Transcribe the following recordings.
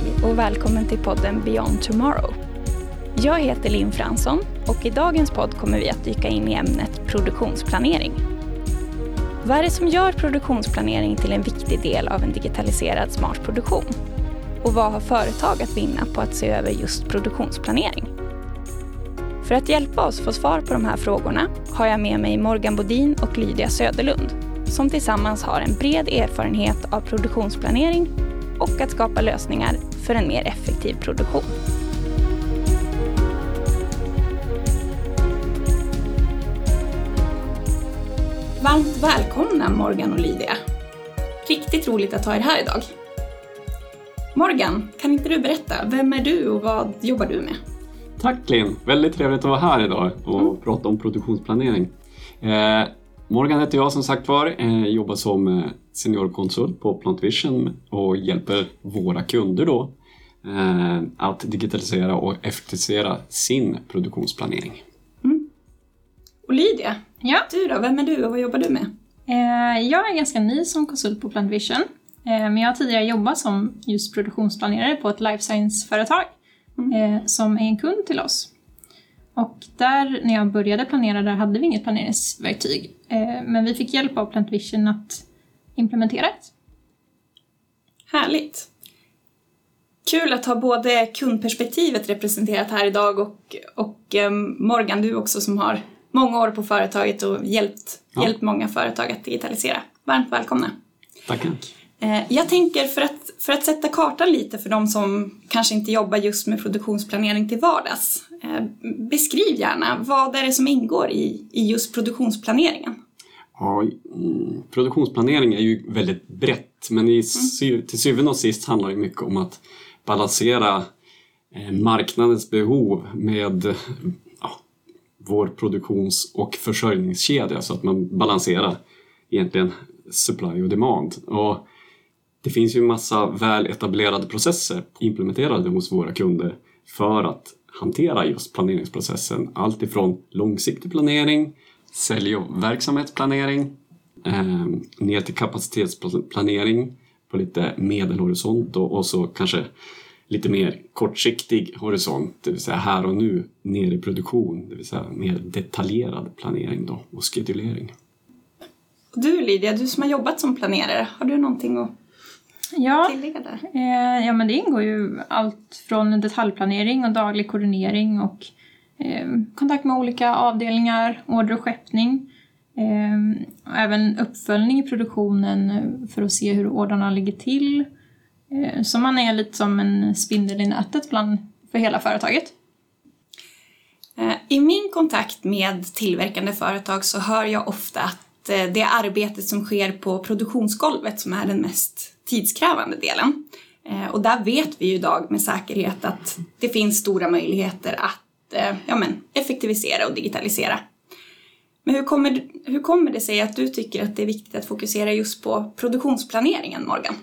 Hej och välkommen till podden Beyond Tomorrow. Jag heter Linn Fransson och i dagens podd kommer vi att dyka in i ämnet produktionsplanering. Vad är det som gör produktionsplanering till en viktig del av en digitaliserad smart produktion? Och vad har företag att vinna på att se över just produktionsplanering? För att hjälpa oss få svar på de här frågorna har jag med mig Morgan Bodin och Lydia Söderlund, som tillsammans har en bred erfarenhet av produktionsplanering och att skapa lösningar för en mer effektiv produktion. Varmt välkomna Morgan och Lydia. Riktigt roligt att ha er här idag. Morgan, kan inte du berätta, vem är du och vad jobbar du med? Tack Linn, väldigt trevligt att vara här idag och prata om produktionsplanering. Morgan heter jag som sagt var, jobbar som seniorkonsult på Plantvision och hjälper våra kunder då att digitalisera och effektivisera sin produktionsplanering. Mm. Och Lydia, ja. Du då, vem är du och vad jobbar du med? Jag är ganska ny som konsult på Plantvision, men jag har tidigare jobbat som just produktionsplanerare på ett life science-företag som är en kund till oss. Och där, när jag började planera, där hade vi inget planeringsverktyg. Men vi fick hjälp av Plantvision att implementera det. Härligt! Kul att ha både kundperspektivet representerat här idag och Morgan, du också som har många år på företaget och hjälpt många företag att digitalisera. Varmt välkomna! Tack! Jag tänker för att sätta kartan lite för de som kanske inte jobbar just med produktionsplanering till vardags. Beskriv gärna, vad är det som ingår i just produktionsplaneringen? Ja, produktionsplanering är ju väldigt brett, men till syvende och sist handlar det mycket om att balansera marknadens behov med vår produktions- och försörjningskedja, så att man balanserar egentligen supply och demand. Och det finns ju en massa väl etablerade processer implementerade hos våra kunder för att hantera just planeringsprocessen. Allt ifrån långsiktig planering, sälj- och verksamhetsplanering, ner till kapacitetsplanering på lite medelhorisont och så kanske lite mer kortsiktig horisont, det vill säga här och nu, ner i produktion, det vill säga mer detaljerad planering då, och schedulering. Du Lydia, du som har jobbat som planerare, har du någonting att tillägga där? Ja, men det ingår ju allt från detaljplanering och daglig koordinering och kontakt med olika avdelningar, order och skeppning. Och även uppföljning i produktionen för att se hur orderna ligger till. Så man är lite som en spindel i nätet för hela företaget. I min kontakt med tillverkande företag så hör jag ofta att det arbetet som sker på produktionsgolvet som är den mest tidskrävande delen. Och där vet vi ju idag med säkerhet att det finns stora möjligheter att effektivisera och digitalisera. Men hur kommer det sig att du tycker att det är viktigt att fokusera just på produktionsplaneringen, Morgan?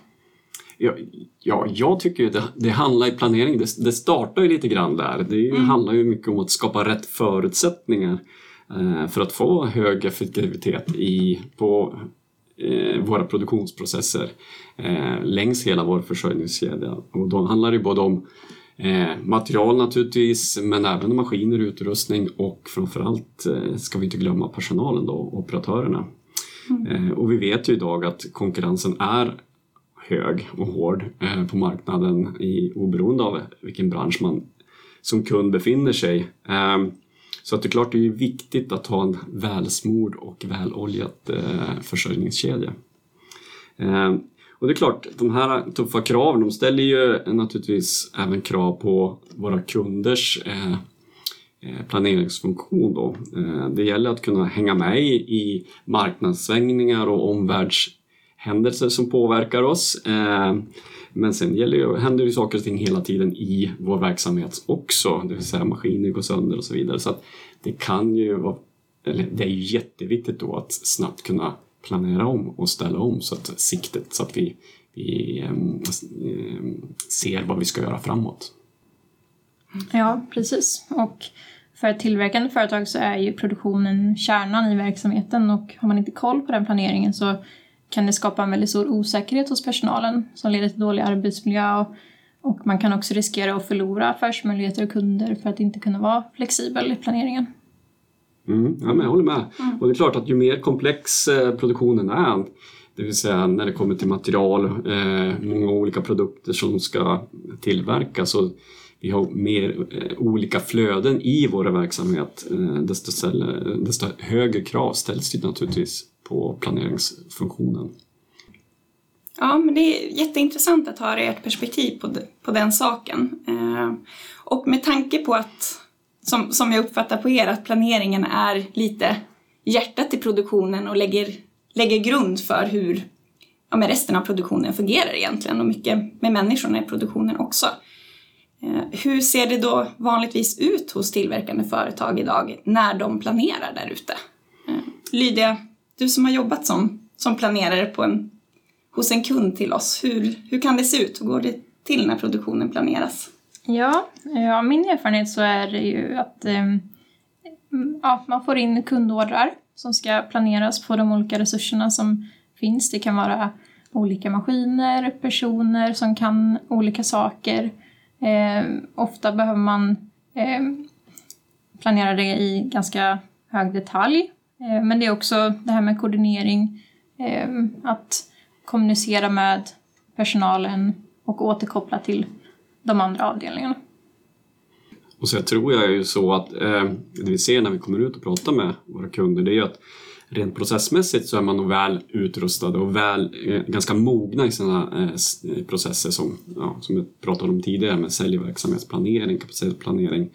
Jag tycker ju det handlar i planering, det startar ju lite grann där. Det handlar ju mycket om att skapa rätt förutsättningar för att få hög effektivitet på våra produktionsprocesser längs hela vår försörjningskedja. Och då handlar det både om material naturligtvis, men även maskiner, utrustning och framförallt ska vi inte glömma personalen då, operatörerna. Och vi vet ju idag att konkurrensen är hög och hård på marknaden oberoende av vilken bransch man som kund befinner sig. Så att det är klart det är viktigt att ha en välsmord och väloljat försörjningskedja. Och det är klart, de här tuffa kraven, de ställer ju naturligtvis även krav på våra kunders planeringsfunktion då. Det gäller att kunna hänga med i marknadssvängningar och omvärldshändelser som påverkar oss. Men sen händer ju saker och ting hela tiden i vår verksamhet också. Det vill säga maskiner går sönder och så vidare. Så att det är ju jätteviktigt då att snabbt kunna planera om och ställa om så att vi ser vad vi ska göra framåt. Ja, precis. Och för ett tillverkande företag så är ju produktionen kärnan i verksamheten. Och har man inte koll på den planeringen så kan det skapa en väldigt stor osäkerhet hos personalen som leder till dålig arbetsmiljö och Och man kan också riskera att förlora affärsmöjligheter och kunder för att inte kunna vara flexibel i planeringen. Mm, ja, men jag håller med. Mm. Och det är klart att ju mer komplex produktionen är, det vill säga när det kommer till material, många olika produkter som ska tillverkas och vi har mer olika flöden i våra verksamhet, desto högre krav ställs det naturligtvis på planeringsfunktionen. Ja, men det är jätteintressant att höra ert perspektiv på den saken. Och med tanke på att, som jag uppfattar på er, att planeringen är lite hjärtat i produktionen och lägger grund för hur resten av produktionen fungerar egentligen. Och mycket med människorna i produktionen också. Hur ser det då vanligtvis ut hos tillverkande företag idag när de planerar där ute? Lydia, du som har jobbat som planerare hos en kund till oss. Hur kan det se ut? Hur går det till när produktionen planeras? Ja, min erfarenhet så är det ju att man får in kundordrar som ska planeras på de olika resurserna som finns. Det kan vara olika maskiner, personer som kan olika saker. Ofta behöver man planera det i ganska hög detalj. Men det är också det här med koordinering, att kommunicera med personalen och återkoppla till de andra avdelningarna. Och så tror jag ju så att det vi ser när vi kommer ut och pratar med våra kunder, det är ju att rent processmässigt så är man nog väl utrustad och ganska mogna i sina processer som vi pratade om tidigare med säljverksamhetsplanering, kapacitetsplanering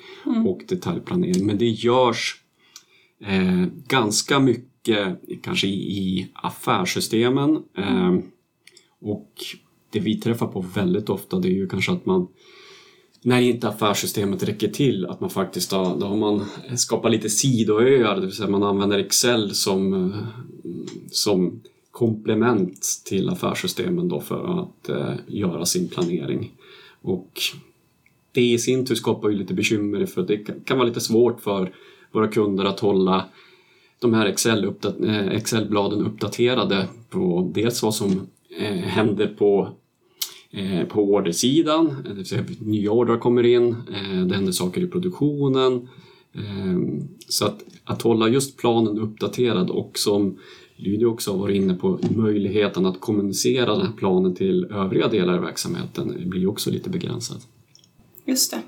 och detaljplanering. Men det görs ganska mycket kanske i affärssystemen och det vi träffar på väldigt ofta, det är ju kanske att man, när inte affärssystemet räcker till, att man faktiskt då har man skapat lite sidoöar, det vill säga man använder Excel som komplement till affärssystemen då för att göra sin planering. Och det i sin tur skapar ju lite bekymmer, för det kan vara lite svårt för våra kunder att hålla de här Excel-bladen uppdaterade på dels vad som händer på ordersidan, det vill säga nya ordrar kommer in, det händer saker i produktionen. Så att hålla just planen uppdaterad, och som Lydia också var inne på, möjligheten att kommunicera den här planen till övriga delar i verksamheten blir också lite begränsad. Just det.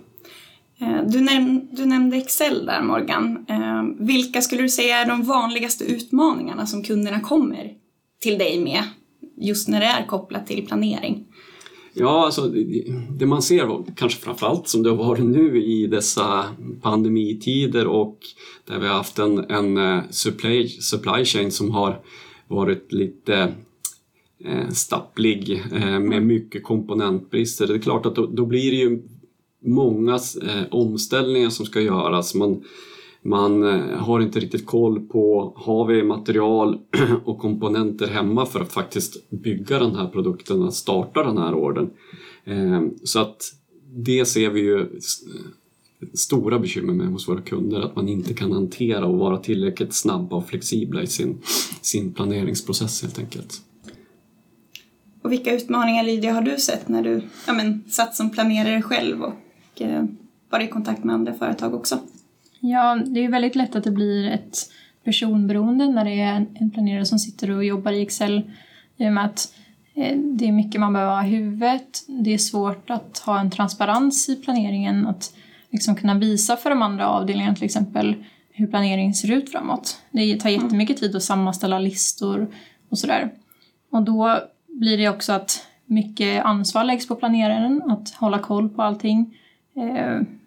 Du nämnde Excel där, Morgan. Vilka skulle du säga är de vanligaste utmaningarna som kunderna kommer till dig med just när det är kopplat till planering? Ja, alltså det man ser kanske framförallt som det har varit nu i dessa pandemitider, och där vi har haft en supply chain som har varit lite stapplig med mycket komponentbrister. Det är klart att då blir det ju många omställningar som ska göras. Man har inte riktigt koll på, har vi material och komponenter hemma för att faktiskt bygga den här produkten, att starta den här ordern. Så att det ser vi ju stora bekymmer med hos våra kunder, att man inte kan hantera och vara tillräckligt snabba och flexibla i sin planeringsprocess helt enkelt. Och vilka utmaningar, Lydia, har du sett när du satt som planerare själv och var i kontakt med andra företag också? Ja, det är ju väldigt lätt att det blir ett personberoende när det är en planerare som sitter och jobbar i Excel, i och med att det är mycket man behöver ha i huvudet. Det är svårt att ha en transparens i planeringen, att liksom kunna visa för de andra avdelningarna till exempel hur planeringen ser ut framåt. Det tar jättemycket tid att sammanställa listor och sådär. Och då blir det också att mycket ansvar läggs på planeraren att hålla koll på allting.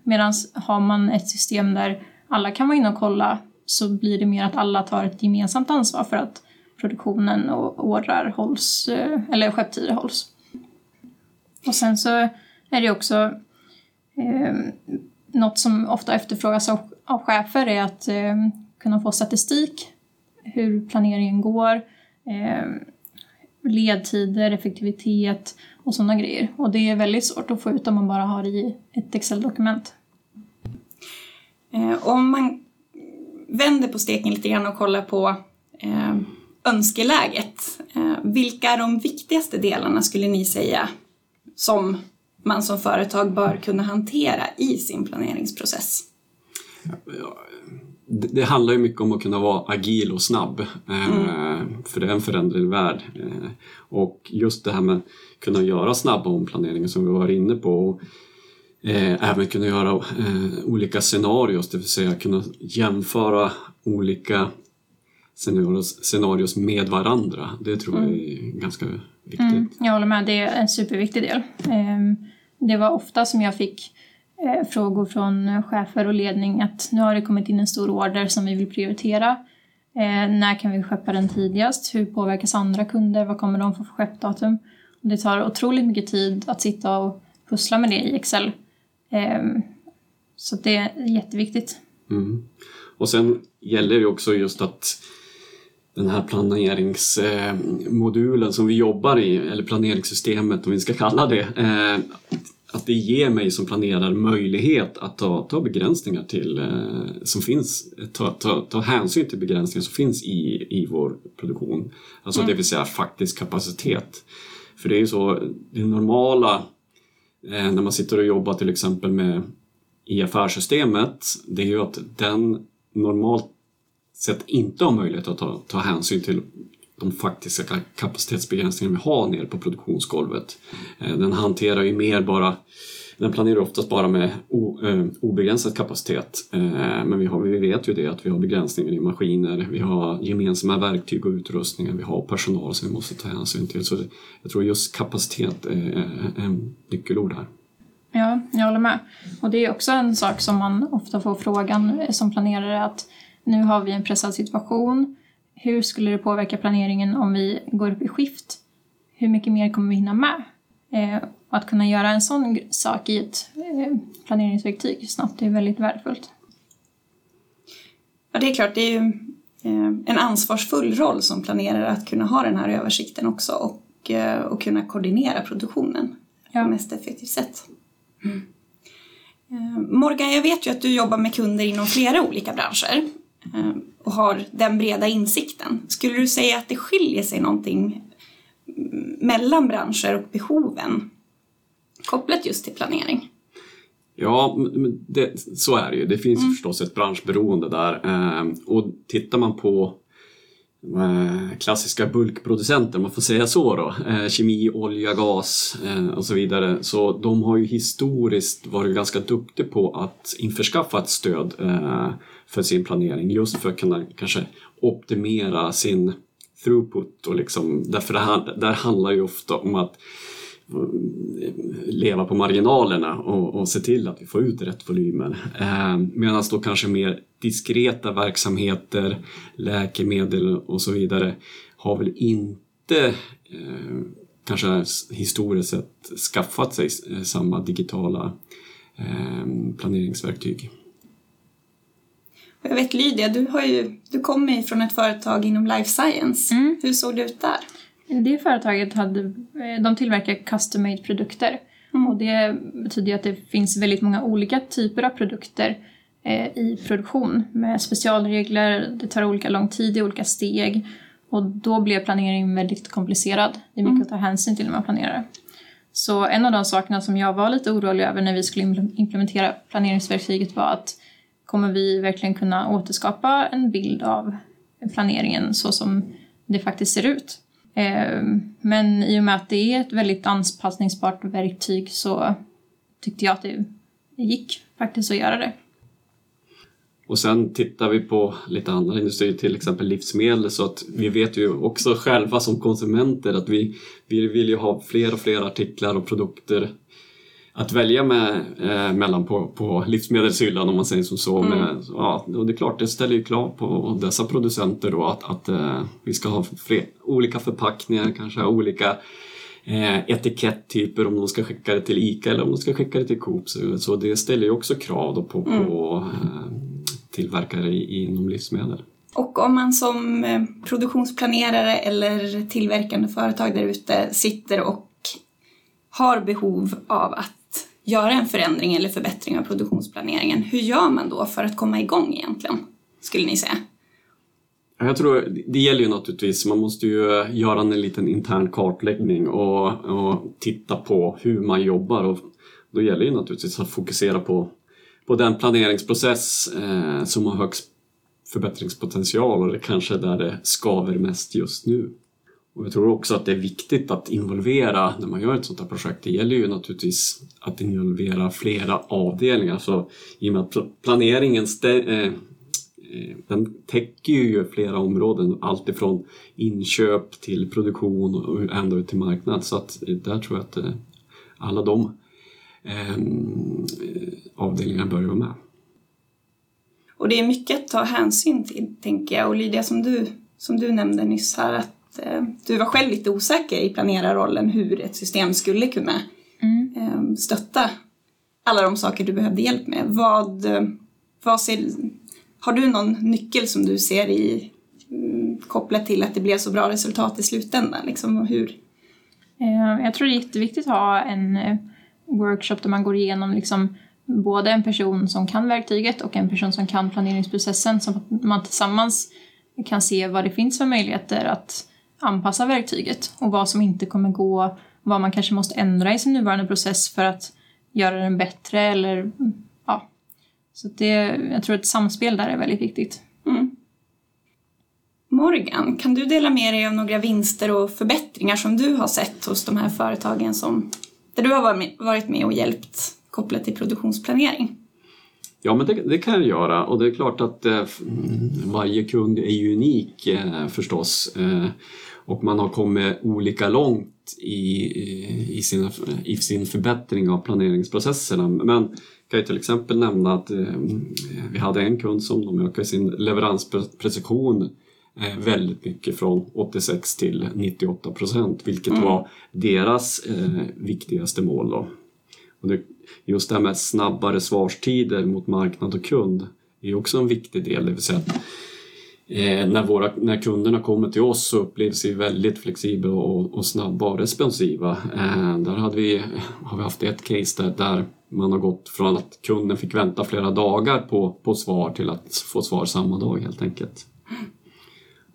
Medan har man ett system där alla kan vara inne och kolla, så blir det mer att alla tar ett gemensamt ansvar för att produktionen och ordrar hålls, eller skepptider hålls. Och sen så är det också något som ofta efterfrågas av chefer, är att kunna få statistik, hur planeringen går, ledtider, effektivitet och sådana grejer. Och det är väldigt svårt att få ut om man bara har i ett Excel-dokument. Om man vänder på steken lite grann och kollar på önskeläget. Vilka är de viktigaste delarna skulle ni säga som man som företag bör kunna hantera i sin planeringsprocess? Det handlar ju mycket om att kunna vara agil och snabb. För det är en föränderlig värld. Och just det här med att kunna göra snabba omplaneringar som vi var inne på. Och även kunna göra olika scenarier. Det vill säga kunna jämföra olika scenarios med varandra. Det tror jag är ganska viktigt. Jag håller med, det är en superviktig del. Det var ofta som jag fick frågor från chefer och ledning att nu har det kommit in en stor order som vi vill prioritera. När kan vi skeppa den tidigast? Hur påverkas andra kunder? Vad kommer de få för skeppdatum? Och det tar otroligt mycket tid att sitta och pussla med det i Excel. Så det är jätteviktigt. Mm. Och sen gäller det också just att den här planeringsmodulen som vi jobbar i, eller planeringssystemet om vi ska kalla det, att det ger mig som planerar möjlighet att ta begränsningar till, som finns, ta hänsyn till begränsningar som finns i vår produktion. Alltså det vill säga faktisk kapacitet. För det är ju så, det normala när man sitter och jobbar till exempel med i affärssystemet, det är ju att den normalt sett inte har möjlighet att ta hänsyn till de faktiska kapacitetsbegränsningarna vi har nere på produktionsgolvet. Den hanterar ju mer bara, den planerar oftast bara med obegränsad kapacitet. Men vi vet ju det att vi har begränsningar i maskiner, vi har gemensamma verktyg och utrustningar, vi har personal som vi måste ta hänsyn till. Så jag tror just kapacitet är en nyckelord här. Ja, jag håller med. Och det är också en sak som man ofta får frågan som planerare att nu har vi en pressad situation. Hur skulle det påverka planeringen om vi går upp i skift? Hur mycket mer kommer vi hinna med? Att kunna göra en sån sak i ett planeringsverktyg snabbt är väldigt värdefullt. Ja, det är klart. Det är ju en ansvarsfull roll som planerare att kunna ha den här översikten också och kunna koordinera produktionen på mest effektivt sätt. Morgan, jag vet ju att du jobbar med kunder inom flera olika branscher och har den breda insikten. Skulle du säga att det skiljer sig någonting mellan branscher och behoven kopplat just till planering? Ja, så är det ju. Det finns förstås ett branschberoende där. Och tittar man på klassiska bulkproducenter, man får säga så då, kemi, olja, gas och så vidare, så de har ju historiskt varit ganska duktiga på att införskaffa ett stöd för sin planering just för att kunna kanske optimera sin throughput och liksom, därför det här handlar ju ofta om att leva på marginalerna och se till att vi får ut rätt volymer. Medan då kanske mer diskreta verksamheter, läkemedel och så vidare har väl inte kanske historiskt sett skaffat sig samma digitala planeringsverktyg. Jag vet Lydia, du kommer ju från ett företag inom life science. Hur såg det ut där? Det företaget de tillverkar custom-made produkter och det betyder att det finns väldigt många olika typer av produkter i produktion med specialregler, det tar olika lång tid i olika steg och då blir planeringen väldigt komplicerad. Det är mycket att ta hänsyn till när man planerar. Så en av de sakerna som jag var lite orolig över när vi skulle implementera planeringsverktyget var att kommer vi verkligen kunna återskapa en bild av planeringen så som det faktiskt ser ut? Men i och med att det är ett väldigt anpassningsbart verktyg så tyckte jag att det gick faktiskt att göra det. Och sen tittar vi på lite andra industrier, till exempel livsmedel, så att vi vet ju också själva som konsumenter att vi vill ju ha fler och fler artiklar och produkter att välja med mellan på livsmedelshyllan om man säger som så. Men, ja, och det är klart, det ställer ju krav på dessa producenter då att vi ska ha olika förpackningar, kanske olika etiketttyper om de ska skicka det till ICA eller om de ska skicka det till Coop. Så det ställer ju också krav då på tillverkare inom livsmedel. Och om man som produktionsplanerare eller tillverkande företag där ute sitter och har behov av att göra en förändring eller förbättring av produktionsplaneringen. Hur gör man då för att komma igång egentligen, skulle ni säga? Jag tror det gäller ju naturligtvis, man måste ju göra en liten intern kartläggning och titta på hur man jobbar, och då gäller ju naturligtvis att fokusera på den planeringsprocess som har högst förbättringspotential och det kanske där det skaver mest just nu. Och jag tror också att det är viktigt att involvera, när man gör ett sånt här projekt, det gäller ju naturligtvis att involvera flera avdelningar. Så i och med att planeringen den täcker ju flera områden, allt ifrån inköp till produktion och ända ut till marknad. Så att där tror jag att alla de avdelningarna bör vara med. Och det är mycket att ta hänsyn till, tänker jag. Och Lydia, som du nämnde nyss här, att du var själv lite osäker i planerarrollen hur ett system skulle kunna stötta alla de saker du behövde hjälp med. Har du någon nyckel som du ser i kopplat till att det blev så bra resultat i slutändan? Liksom, och hur? Jag tror det är jätteviktigt att ha en workshop där man går igenom liksom både en person som kan verktyget och en person som kan planeringsprocessen, så att man tillsammans kan se vad det finns för möjligheter att anpassa verktyget och vad som inte kommer gå, vad man kanske måste ändra i sin nuvarande process för att göra den bättre eller ja. Så jag tror att samspel där är väldigt viktigt. Mm. Morgan, kan du dela med dig av några vinster och förbättringar som du har sett hos de här företagen där du har varit med och hjälpt kopplat till produktionsplanering? Ja, men det kan jag göra. Och det är klart att varje kund är unik förstås. Och man har kommit olika långt i sin förbättring av planeringsprocesserna. Men kan jag till exempel nämna att vi hade en kund som de ökade sin leveransprecision väldigt mycket, från 86 till 98%, vilket var deras viktigaste mål då. Och just det här med snabbare svarstider mot marknad och kund är också en viktig del, det vill säga att när kunderna kommer till oss så upplevs vi väldigt flexibla och snabba och responsiva. Där har vi haft ett case där man har gått från att kunden fick vänta flera dagar på svar till att få svar samma dag helt enkelt.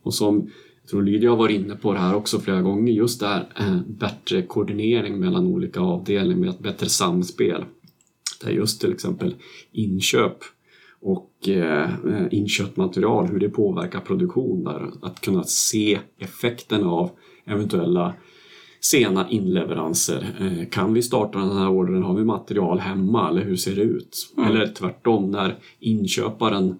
Och som jag tror Lydia har varit inne på det här också flera gånger, just där bättre koordinering mellan olika avdelningar med ett bättre samspel. Där just till exempel inköp och inköpt material, hur det påverkar produktion, där att kunna se effekten av eventuella sena inleveranser. Kan vi starta den här ordern? Har vi material hemma? Eller hur ser det ut? Mm. Eller tvärtom, när inköparen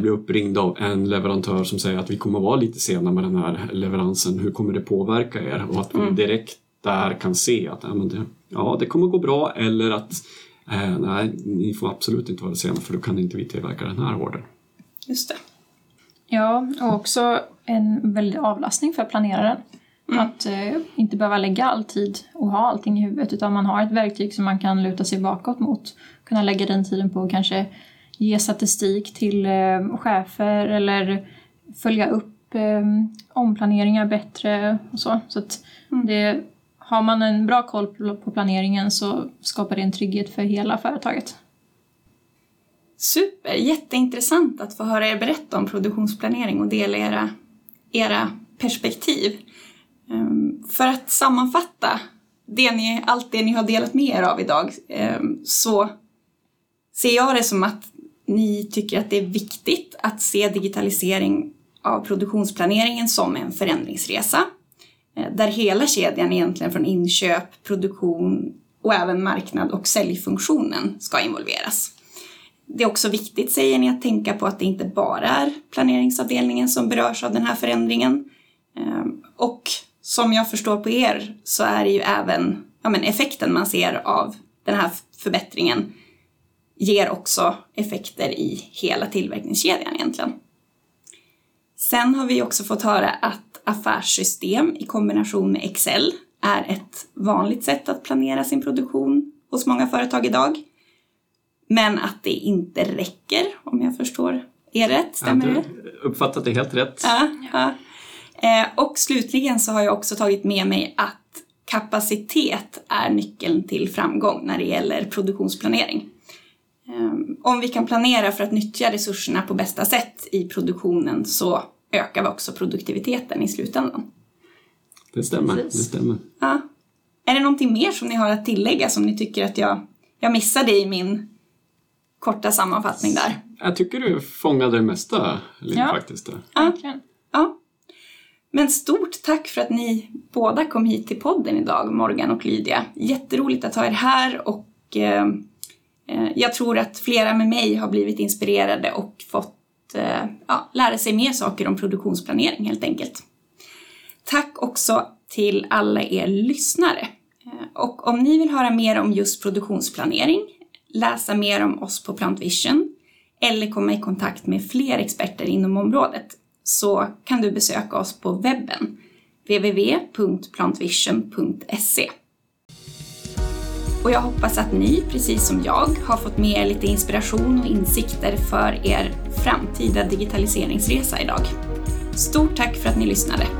blir uppringd av en leverantör som säger att vi kommer vara lite sena med den här leveransen. Hur kommer det påverka er? Och att vi direkt där kan se att det kommer gå bra, eller att nej, ni får absolut inte vara sena för då kan inte vi tillverka den här ordern. Just det. Ja, och också en väldig avlastning för planeraren. Att inte behöva lägga all tid och ha allting i huvudet, utan man har ett verktyg som man kan luta sig bakåt mot. Kunna lägga den tiden på och kanske ge statistik till chefer eller följa upp omplaneringar bättre och så. Så att har man en bra koll på planeringen så skapar det en trygghet för hela företaget. Super, jätteintressant att få höra er berätta om produktionsplanering och dela era perspektiv. För att sammanfatta allt det ni har delat med er av idag, så ser jag det som att ni tycker att det är viktigt att se digitalisering av produktionsplaneringen som en förändringsresa. Där hela kedjan egentligen från inköp, produktion och även marknad och säljfunktionen ska involveras. Det är också viktigt, säger ni, att tänka på att det inte bara är planeringsavdelningen som berörs av den här förändringen. Och som jag förstår på er så är det ju även effekten man ser av den här förbättringen ger också effekter i hela tillverkningskedjan egentligen. Sen har vi också fått höra att affärssystem i kombination med Excel är ett vanligt sätt att planera sin produktion hos många företag idag. Men att det inte räcker, om jag förstår er rätt, stämmer det? Du uppfattat det helt rätt. Ja. Och slutligen så har jag också tagit med mig att kapacitet är nyckeln till framgång när det gäller produktionsplanering. Om vi kan planera för att nyttja resurserna på bästa sätt i produktionen så ökar vi också produktiviteten i slutändan. Det stämmer. Det stämmer. Ja. Är det någonting mer som ni har att tillägga som ni tycker att jag missade i min korta sammanfattning där? Jag tycker du fångade det mesta lite faktiskt. Där. Ja. Men stort tack för att ni båda kom hit till podden idag, Morgan och Lydia. Jätteroligt att ha er här och jag tror att flera med mig har blivit inspirerade och fått lära sig mer saker om produktionsplanering helt enkelt. Tack också till alla er lyssnare. Och om ni vill höra mer om just produktionsplanering, läsa mer om oss på Plantvision eller komma i kontakt med fler experter inom området så kan du besöka oss på webben www.plantvision.se. Och jag hoppas att ni, precis som jag, har fått med lite inspiration och insikter för er framtida digitaliseringsresa idag. Stort tack för att ni lyssnade!